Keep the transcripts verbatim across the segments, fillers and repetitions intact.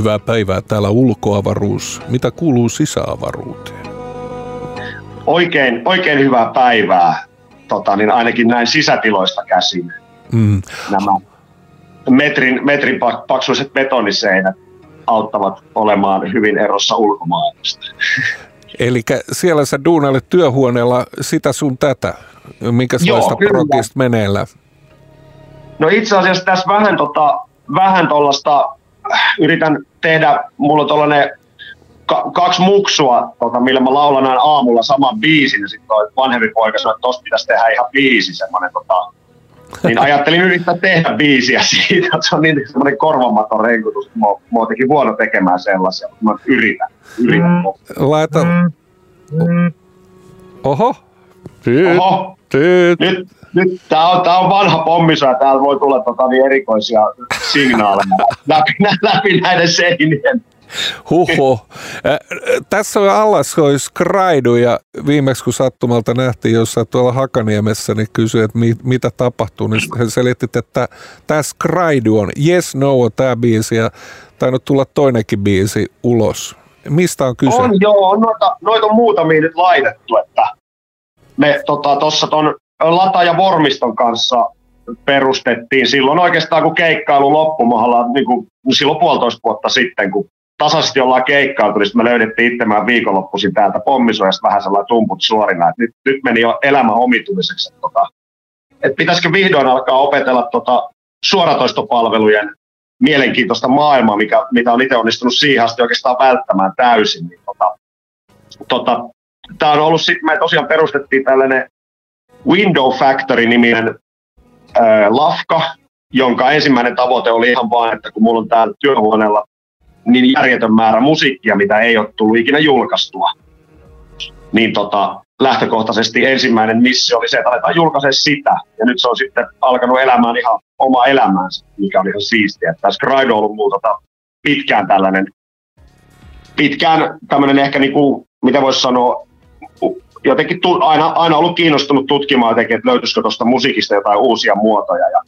Hyvää päivää, täällä ulkoavaruus. Mitä kuuluu sisäavaruuteen? Oikein, oikein hyvää päivää, tota, niin ainakin näin sisätiloista käsin. Mm. Nämä metrin, metrin paksuiset betoniseinät auttavat olemaan hyvin erossa ulkomaailmasta. Eli siellä sä duunailet työhuoneella sitä sun tätä, minkälaista protista meneillä? No itse asiassa tässä vähän tota, vähän tollasta yritän tehdä, mulla on tollainen ka- kaksi muksua, tota, millä mä laulan aina aamulla saman biisin, ja sitten toi vanhempi poika sanoi, että tosta pitäisi tehdä ihan biisi semmoinen, tota, niin ajattelin yrittää tehdä biisiä siitä, että se on niin semmoinen korvamaton renkutus, että mä, mä oon tekin huono tekemään sellaisia, mutta mä yritän, yritän. Laita. Oho. Tyyt. Oho. Tyyt. Nyt. Nyt tää on, tää on vanha pommisa ja täällä voi tulla tota, niin erikoisia signaaleja läpi, läpi näiden seinien. Huhhuh. Äh, tässä on allas, oli Skrydo ja viimeksi kun sattumalta nähtiin jossain tuolla Hakaniemessä, niin kysyi, että mi, mitä tapahtuu, niin hän selitti, että tämä Skrydo on Yes No on tämä biisi ja tainnut tulla toinenkin biisi ulos. Mistä on kyse? On joo, noita, noita on muutamia nyt laitettu, että me tuossa tota, ton Lata ja Vormiston kanssa perustettiin silloin oikeastaan, kun keikkailu loppui, niin silloin puolitoista vuotta sitten, kun tasaisesti ollaan keikkailtu, niin me löydettiin itsemään viikonloppuisin täältä pommisuojasta vähän sellainen tumput suorina, että nyt, nyt meni jo elämä omitumiseksi, että, tota, että pitäisikö vihdoin alkaa opetella tota suoratoistopalvelujen mielenkiintoista maailmaa, mikä, mitä on itse onnistunut siihen asti oikeastaan välttämään täysin. Niin, tota, tota, tää on ollut, me tosiaan perustettiin tällainen Window Factory-niminen ää, lafka, jonka ensimmäinen tavoite oli ihan vaan, että kun mulla on täällä työhuoneella niin järjetön määrä musiikkia, mitä ei ole tullut ikinä julkaistua, niin tota, lähtökohtaisesti ensimmäinen missio oli se, että aletaan julkaisee sitä. Ja nyt se on sitten alkanut elämään ihan oma elämäänsä, mikä on ihan siistiä. Tässä Skrydo on ollut muuta tota, pitkään tällainen, pitkään tämmöinen ehkä niinku, mitä voisi sanoa, jotenkin tu- aina, aina ollut kiinnostunut tutkimaan jotenkin, että löytyisikö tuosta musiikista jotain uusia muotoja ja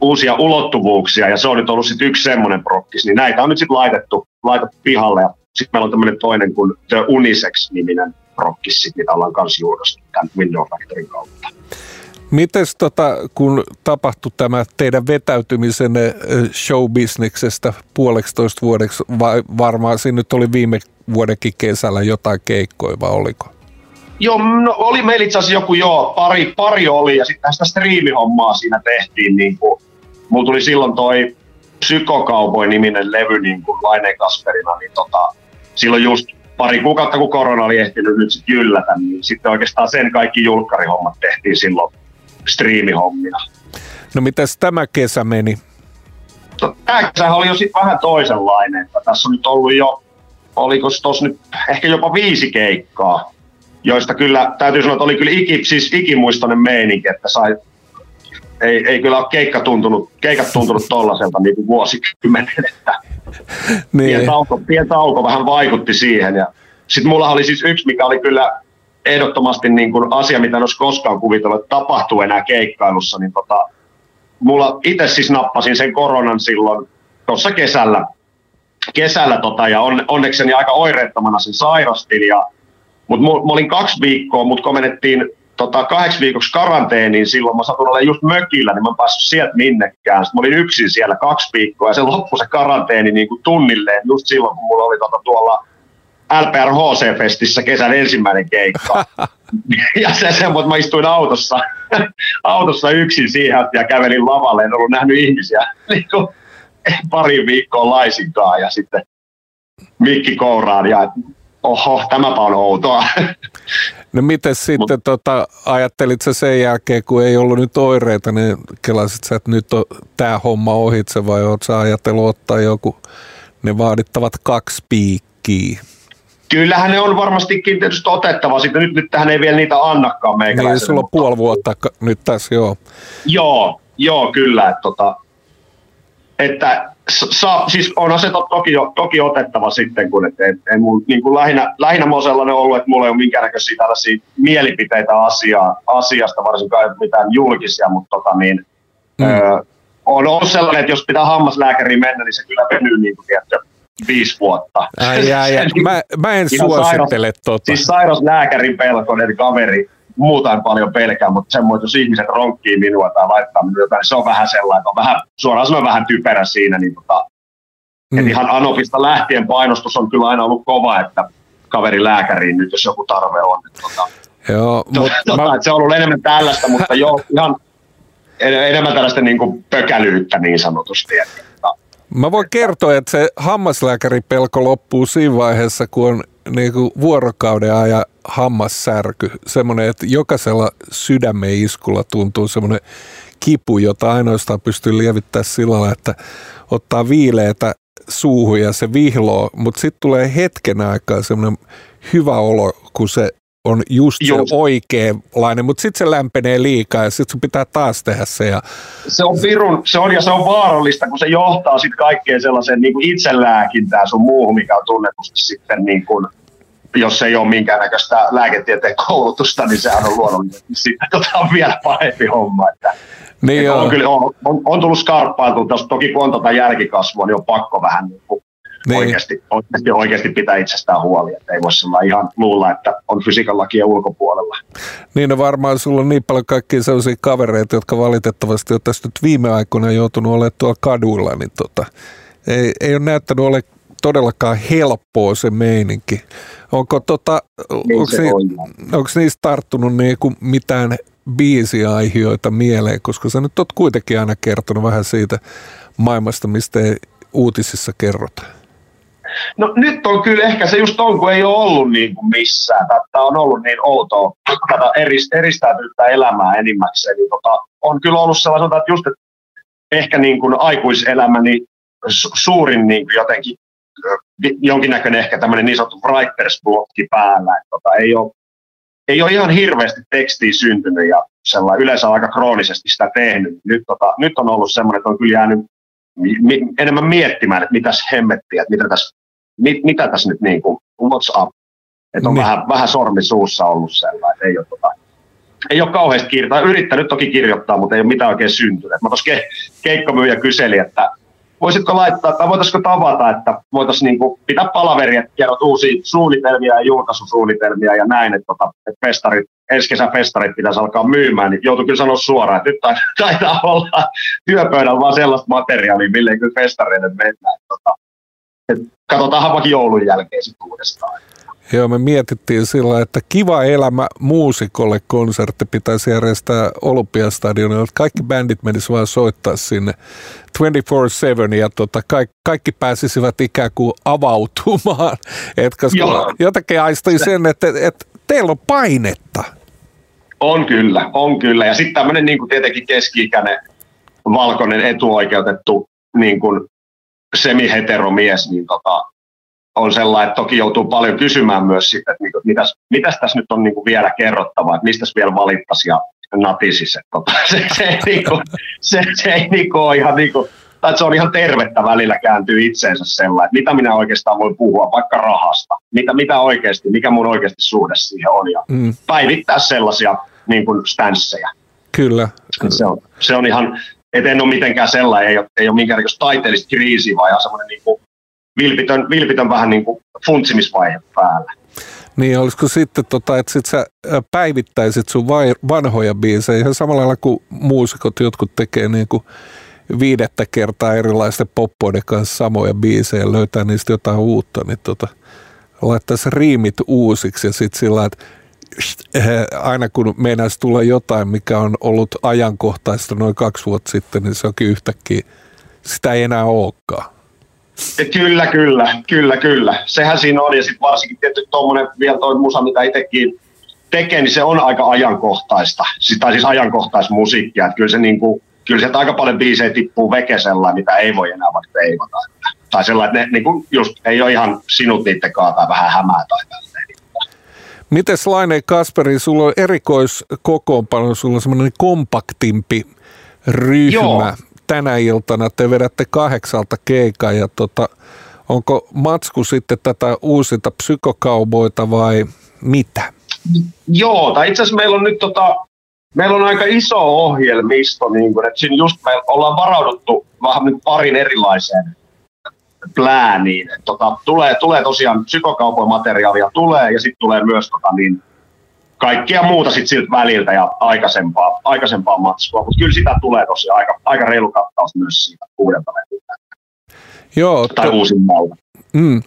uusia ulottuvuuksia. Ja se on nyt ollut sitten yksi semmoinen prokkis, niin näitä on nyt sitten laitettu, laitettu pihalle. Ja sitten meillä on tämmöinen toinen kuin The Unisex-niminen prokkis, sit, mitä ollaan kanssa julkaistu tämän Window Factoryn kautta. Mites tota, kun tapahtui tämä teidän vetäytymisenne showbisneksestä puoleksitoista vuodeksi, vai varmaan siinä nyt oli viime vuodenkin kesällä jotain keikkoja, vai oliko? Joo, no oli meillä itse asiassa joku joo, pari, pari oli ja sitten sitä striimihommaa siinä tehtiin. Niin kuin, mulla tuli silloin toi Psykokauppa-niminen levy niin kuin Laine Kasperina, niin tota, silloin just pari kuukautta kun korona oli ehtinyt nyt sitten jyllätä, niin sitten oikeastaan sen kaikki julkkarihommat tehtiin silloin striimihommina. No mitäs tämä kesä meni? Tämä kesähän oli jo sitten vähän toisenlainen, että tässä on nyt ollut jo, oliko tuossa nyt ehkä jopa viisi keikkaa, joista kyllä, täytyy sanoa, että oli kyllä iki, siis ikimuistoinen meininki, että sai, ei, ei kyllä ole keikka tuntunut, keikat tuntunut tollaiselta niin kuin vuosikymmenen, että pien tauko vähän vaikutti siihen. Ja sitten mulla oli siis yksi, mikä oli kyllä ehdottomasti niin kuin asia, mitä en olisi koskaan kuvitellut, että tapahtuu enää keikkailussa, niin tota, mulla itse siis nappasin sen koronan silloin tuossa kesällä, kesällä tota, ja on, onnekseni aika oireettomana sen sairastin ja Mut mä olin kaksi viikkoa, mut komennettiin tota, kahdeksi viikoksi karanteeniin silloin. Mä satun olemaan just mökillä, niin mä en päässyt sieltä minnekään. Sitten mä olin yksin siellä kaksi viikkoa ja se loppui se karanteeni niin kuin tunnilleen just silloin, kun mulla oli tota, tuolla L P R H C-festissä kesän ensimmäinen keikka. Ja se semmoinen, mä istuin autossa, autossa yksin siihen ja kävelin lavalle. En ollut nähnyt ihmisiä niin kuin pari viikkoa laisinkaan ja sitten mikki kouraan ja oho, tämäpä on outoa. No miten sitten, tota, ajattelit sä sen jälkeen, kun ei ollut nyt oireita, niin kelasit sä, että nyt on tää homma ohitse, vai oot sä ajatellut ottaa joku ne vaadittavat kaksi piikkiä? Kyllähän ne on varmastikin tietysti otettava siitä. Nyt, nyt tähän ei vielä niitä annakaan meikäläisille. Niin, sulla on puoli vuotta nyt tässä, joo. Joo, joo kyllä, että... Tota, että Saa, siis onhan se toki, toki otettava sitten, kun et, et, et mun, niin kun lähinnä, lähinnä mä oon sellainen ollut, että mulla ei ole minkäännäköisiä tällaisia mielipiteitä asiaa, asiasta, varsinkaan mitään julkisia, mutta tota niin, mm. ö, on ollut sellainen, että jos pitää hammaslääkäriin mennä, niin se kyllä venyy niin kuin tietty viisi vuotta. Ai, ai, ai. Mä, mä en suosittele sairas, tota. Siis sairaslääkärin pelkoinen kaveri. Muutaan paljon pelkää, mutta semmoinen, jos ihmiset ronkkii minua tai laittaa minua jotain, niin se on vähän sellainen, on vähän, suoraan sanoen vähän typerä siinä. Niin tota, mm. Ihan Anopista lähtien painostus on kyllä aina ollut kova, että kaveri lääkäriin nyt, jos joku tarve on. Niin tota, joo, to, mut, tota, mä... Se on ollut enemmän tällaista, mutta joo, ihan enemmän tällaista niin kuin pökälyyttä niin sanotusti. Että, mä voin kertoa, että se hammaslääkäripelko loppuu siinä vaiheessa, kun on niin kuin vuorokauden ajan hammassärky, semmoinen, että jokaisella sydämen iskulla tuntuu semmoinen kipu, jota ainoastaan pystyy lievittämään sillä lailla, että ottaa viileitä suuhun ja se vihloo, mutta sitten tulee hetken aikaa semmoinen hyvä olo, kun se on just se oikeanlainen, mutta sitten se lämpenee liikaa ja sitten sun pitää taas tehdä se. Ja... Se on pirun, se on ja se on vaarallista, kun se johtaa sitten kaikkeen sellaiseen niin kuin itselääkintään sun muuhun, mikä on tunnetusti sitten niin kuin, jos ei ole minkäännäköistä lääketieteen koulutusta, niin sehän on luonnollisesti sitten tota vielä pahempi homma. Että, niin että on, kyllä, on, on, on tullut skarppailtua, toki kun on tota jälkikasvua, niin on pakko vähän niin kuin niin. Oikeasti, oikeasti, oikeasti pitää itsestään huoli, että ei voi sellainen ihan luulla, että on fysiikan lakien ulkopuolella. Niin no varmaan sulla on niin paljon kaikkia sellaisia kavereita, jotka valitettavasti on tässä nyt viime aikoina joutunut olemaan tuolla kadulla, niin tota, ei, ei ole näyttänyt ole todellakaan helppoa se meininki. Onko, tota, niin onko, se ni, onko niistä tarttunut niin kuin mitään biisiaihioita mieleen, koska sä nyt oot kuitenkin aina kertonut vähän siitä maailmasta, mistä ei uutisissa kerrotaan? No nyt on kyllä, ehkä se just on, kun ei ole ollut niin kuin missään. Tämä on ollut niin outoa, tätä eristäytynyttä elämää enimmäkseen. Niin tota, on kyllä ollut sellaista, että just että ehkä niin kuin aikuiselämäni suurin niin kuin jotenkin, jonkinnäköinen ehkä tämmöinen niin sanottu writers-blokki päällä. Että tota, ei, ole, ei ole ihan hirveästi tekstiä syntynyt ja sellainen, yleensä aika kroonisesti sitä tehnyt. Nyt, tota, nyt on ollut semmoinen, että on kyllä jäänyt enemmän miettimään, että mitäs hemmettiä, että mitä tässä, mit, mitä tässä nyt niin kuin, what's up, että on niin. vähän, vähän sormi suussa ollut sellainen, ei ole, tota, ei ole kauheasti kirjoittaa, yrittänyt toki kirjoittaa, mutta ei ole mitään oikein syntynyt. Mä tuossa ke, keikkamyyjä kyseli, että voisitko laittaa, tai voitaisiko tavata, että voitaisiin niin kuin pitää palaveria, että kerrot uusia suunnitelmia ja julkaisusuunnitelmia ja näin, että, tota, että festarit, ensi kesän festarit pitäisi alkaa myymään, niin joutui kyllä sanoa suoraan, että nyt taitaa olla työpöydällä vaan sellaista materiaalia, millä ei kyllä festareille mennään. Tota, katsotaanhan vaikka joulun jälkeen sitten uudestaan. Joo, me mietittiin sillä, että Kiva elämä muusikolle konsertti pitäisi järjestää Olympiastadionilla, että kaikki bändit menisivät vaan soittaa sinne kaksikymmentäneljä seitsemän ja tota, kaikki, kaikki pääsisivät ikään kuin avautumaan. Et koska jotakin aistii sen, että et, et, teillä on painetta. On kyllä, on kyllä. Ja sitten tämmöinen niin tietenkin keski-ikäinen, valkoinen, etuoikeutettu niin kuin semi-heteromies, niin tota... on sellainen, että toki joutuu paljon kysymään myös sitä, että mitäs, mitäs tässä nyt on niin kuin vielä kerrottavaa, että mistäs vielä valittaisi ja natisi. Tota, se, se ei, niin kuin, se, se ei niin kuin ole ihan, niin kuin, tai se on ihan tervettä välillä kääntyy itseensä sellainen, että mitä minä oikeastaan voin puhua, vaikka rahasta, mitä, mitä oikeasti, mikä mun oikeasti suhde siihen on ja mm. päivittää sellaisia niin kuin stanssejä. Kyllä. Se on, se on ihan, et en ole mitenkään sellainen, ei ole, ei ole minkäänlaista taiteellista kriisiä, vaan ihan semmoinen niin kuin Vilpitön, vilpitön vähän niin kuin funtsimisvaihe päällä. Niin, olisiko sitten, tota, että sit sä päivittäisit sun vai, vanhoja biisejä ihan samalla lailla kuin muusikot jotkut tekee niin kuin viidettä kertaa erilaisten poppoiden kanssa samoja biisejä ja löytää niistä jotain uutta, niin tota, laittaisi riimit uusiksi ja sitten sillä että aina kun meinaisi tulla jotain, mikä on ollut ajankohtaista noin kaksi vuotta sitten, niin se onkin yhtäkkiä, sitä ei enää olekaan. Kyllä, kyllä, kyllä, kyllä. Sehän siinä on ja sitten varsinkin tietysti tuommoinen vielä toi musa, mitä itsekin tekee, niin se on aika ajankohtaista, siis, tai siis ajankohtaismusiikkia. Kyllä se niinku, kyllä sieltä aika paljon biisejä tippuu veke sellainen, mitä ei voi enää vaikka teivata. Tai sellainen, että ne niinku just ei ole ihan sinut niiden kaataa vähän hämää tai tälleen. Mites Laine Kasperi, sulla on erikoiskokoonpano, sulla on semmoinen kompaktimpi ryhmä. Joo. Tänä iltana te vedätte kahdeksalta keikan ja tota, onko matsku sitten tätä uusinta psykokauboita vai mitä? Joo, tai itse asiassa meillä on nyt tota, meillä on aika iso ohjelmisto, niin kun, että siinä just me ollaan varauduttu vähän nyt parin erilaiseen plääniin. Tota, tulee, tulee tosiaan psykokaupan materiaalia tulee ja sitten tulee myös tota, niin, kaikkea muuta sit siltä väliltä ja aikaisempaa, aikaisempaa matskua, mutta kyllä sitä tulee tosiaan aika, aika reilu kattaus myös siitä uudelta väliltä. Joo, tai to... uusimmalta. Mm. Äh,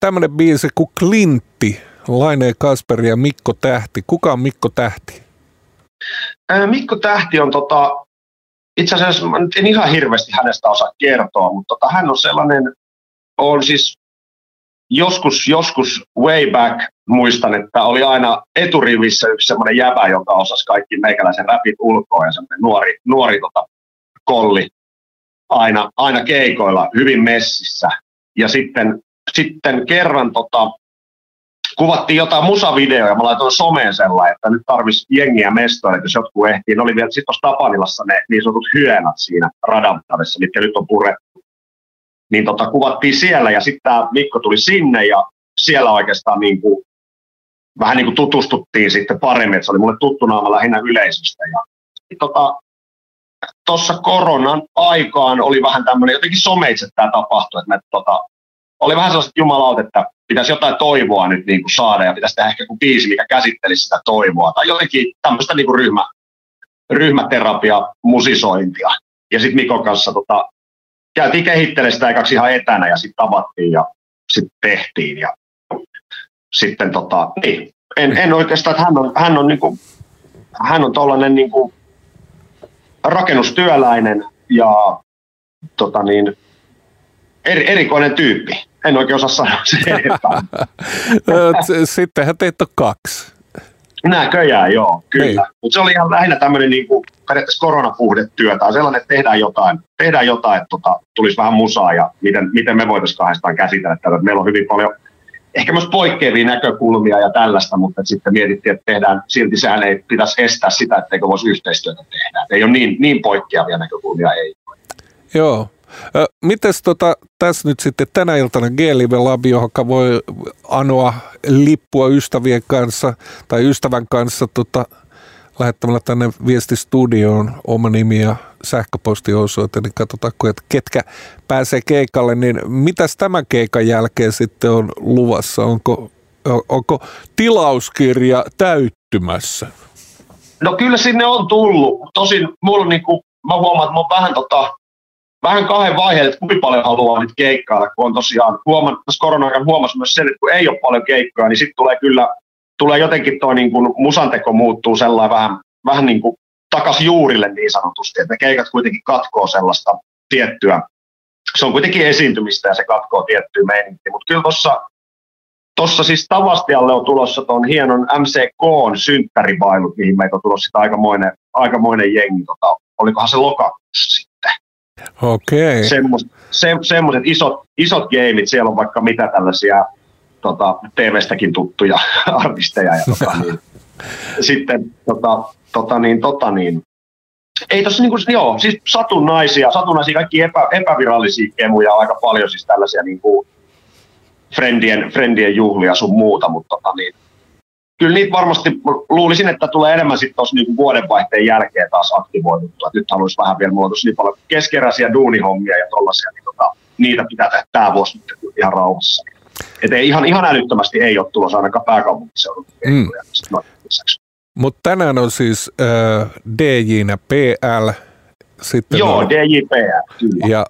tämmöinen biisi kuin Klintti, Laine Kasperi ja Mikko Tähti. Kuka on Mikko Tähti? Äh, Mikko Tähti on tota, itse asiassa en ihan hirveästi hänestä osaa kertoa, mutta tota, hän on sellainen, on siis joskus, joskus way back muistan, että oli aina eturivissä yksi sellainen jäbä, joka osasi kaikki meikäläisen räpit ulkoa ja sellainen nuori, nuori tota, kolli aina, aina keikoilla, hyvin messissä. Ja sitten, sitten kerran tota, kuvattiin jotain musavideoa ja mä laitoin someen sellainen, että nyt tarvitsisi jengiä mestoille, jos jotkut ehtii. Ne oli vielä sitten tuossa Tapanilassa ne niin sanotut hyönät siinä radan tarvessa, mitkä nyt on purettu. Niin tota, kuvattiin siellä ja sitten tämä Mikko tuli sinne ja siellä oikeastaan niin kuin, vähän niin kuin tutustuttiin sitten paremmin. Et se oli mulle tuttu naama lähinnä yleisöstä. Ja tota, tuossa koronan aikaan oli vähän tämmöinen, jotenkin someitse tämä tapahtui, että me, tota, oli vähän sellaiset jumalaut, että pitäisi jotain toivoa nyt niin kuin saada ja pitäisi tehdä ehkä joku biisi, mikä käsittelisi sitä toivoa tai jotenkin tämmöistä niin kuin ryhmä, ryhmäterapiaa, musisointia. Ja sitten Mikon kanssa tota, käytiin kehittelemään sitä ekaksi ihan etänä ja sitten tavattiin ja sitten tehtiin ja sitten tota, niin, en, en oikeastaan, että hän on, hän on, niin kuin, hän on tollainen niin kuin rakennustyöläinen ja tota niin, eri, erikoinen tyyppi. En oikein osaa sanoa sen enempää. Sittenhän teitä on kaksi. Näköjään, joo, kyllä. Mutta se oli ihan lähinnä tämmöinen niin kuin periaatteessa koronapuhdetyö tai sellainen, että tehdään jotain, tehdään jotain että tota, tulisi vähän musaa ja miten, miten me voitaisiin kahdestaan käsitellä tätä. Meillä on hyvin paljon ehkä myös poikkeavia näkökulmia ja tällaista, mutta sitten mietittiin, että tehdään, silti sehän ei pitäisi estää sitä, etteikö voisi yhteistyötä tehdä. Et ei ole niin, niin poikkeavia näkökulmia, ei ole. Joo. Mites tota, tässä nyt sitten tänä iltana G-Live Lab, johon voi anoa lippua ystävien kanssa tai ystävän kanssa tota, lähettämällä tänne viestistudioon oma nimi ja sähköpostiosoite, niin katsotaan, että ketkä pääsee keikalle, niin mitäs tämän keikan jälkeen sitten on luvassa? Onko, onko tilauskirja täyttymässä? No kyllä sinne on tullut. Tosin mulla niinku, mä huomaan, että mä oon vähän tota Vähän kahden vaiheen, että kuinka paljon haluaa nyt keikkailla, kun on tosiaan huomannut, tässä korona-aikana huomasi myös sen, että kun ei ole paljon keikkoja, niin sitten tulee kyllä, tulee jotenkin tuo niin kuin musanteko muuttuu sellainen vähän, vähän niin kuin takas juurille niin sanotusti, että ne keikat kuitenkin katkoo sellaista tiettyä, se on kuitenkin esiintymistä ja se katkoo tiettyä meininkiä, mutta kyllä tuossa Tuossa siis Tavastialle on tulossa tuon hienon MCKon synttärivailut, mihin meitä on tulossa sitä aikamoinen, aikamoinen jengi, tota, olikohan se lokakuussa sitten. Okei. Se, semmoiset isot, isot geimit, siellä on vaikka mitä tällaisia tota, T V:stäkin tuttuja artisteja. Ja, tota, niin, sitten tota, tota, niin, tota, niin. Ei tossa niinku, joo, siis satunnaisia, satunnaisia kaikki epä, epävirallisia kemuja aika paljon, siis tällaisia niinku friendien, friendien juhlia sun muuta, mutta tota, niin, kyllä niitä varmasti luulisin, että tulee enemmän sitten tuossa niinku vuodenvaihteen jälkeen taas aktivoiduttua. Nyt haluaisi vähän vielä muotoisi niin paljon keskeräisiä duunihommia ja tollaisia, niin tota, niitä pitää tehdä tämä vuosi nyt ihan rauhassa. Et ei, ihan, ihan älyttömästi ei ole tulossa ainakaan pääkaupunkiseudulla. Mm. Mutta tänään on siis äh, D J:nä P L. Sitten joo, D J P L. Kyllä. Ja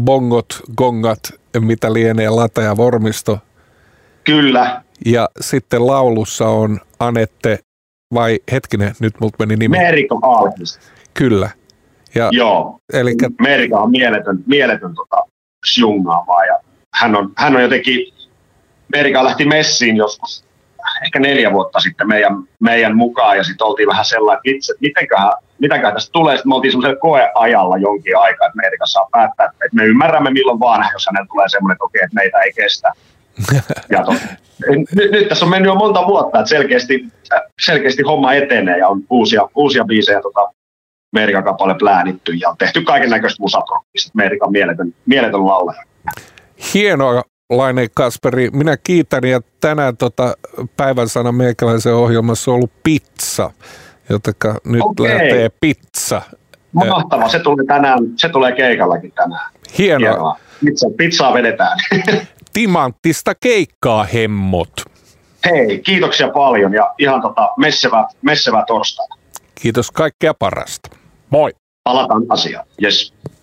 bongot, gongat, mitä lienee Lata ja Vormisto. Kyllä. Ja sitten laulussa on Anette, vai hetkinen, nyt mut meni nimi. Merikka Alkis. Kyllä. Ja, joo, elikkä Merikka on mieletön, mieletön tota, sjungaavaa ja hän on, hän on jotenkin, Merikka lähti messiin joskus ehkä neljä vuotta sitten meidän, meidän mukaan ja sitten oltiin vähän sellainen, että itse, mitenköhän, mitenköhän tästä tulee. Sitten me oltiin semmoisella koeajalla jonkin aikaa, että Merikka saa päättää, että me ymmärrämme milloin vaan, jos hänellä tulee semmoinen, että okei, että meitä ei kestä. Ja to, nyt, nyt tässä on mennyt jo monta vuotta, että selkeästi, selkeästi homma etenee ja on uusia, uusia biisejä tota, Merikan kapalle pläänitty ja on tehty kaikennäköistä musaprokkista. Merikan mieletön, mieletön laulaja. Hienoa, Laine Kasperi. Minä kiitän ja tänään tota, päivän sana meikäläisen ohjelmassa on ollut pizza, jotenka nyt okay. Lähtee pizza. Mahtavaa, se tulee, tänään, se tulee keikallakin tänään. Hienoa. Hienoa. Pizza, pizzaa vedetään. Timanttista keikkaa, hemmot. Hei, kiitoksia paljon ja ihan tota messevää, messevää torstaina. Kiitos, kaikkea parasta. Moi. Palataan asiaan. Yes.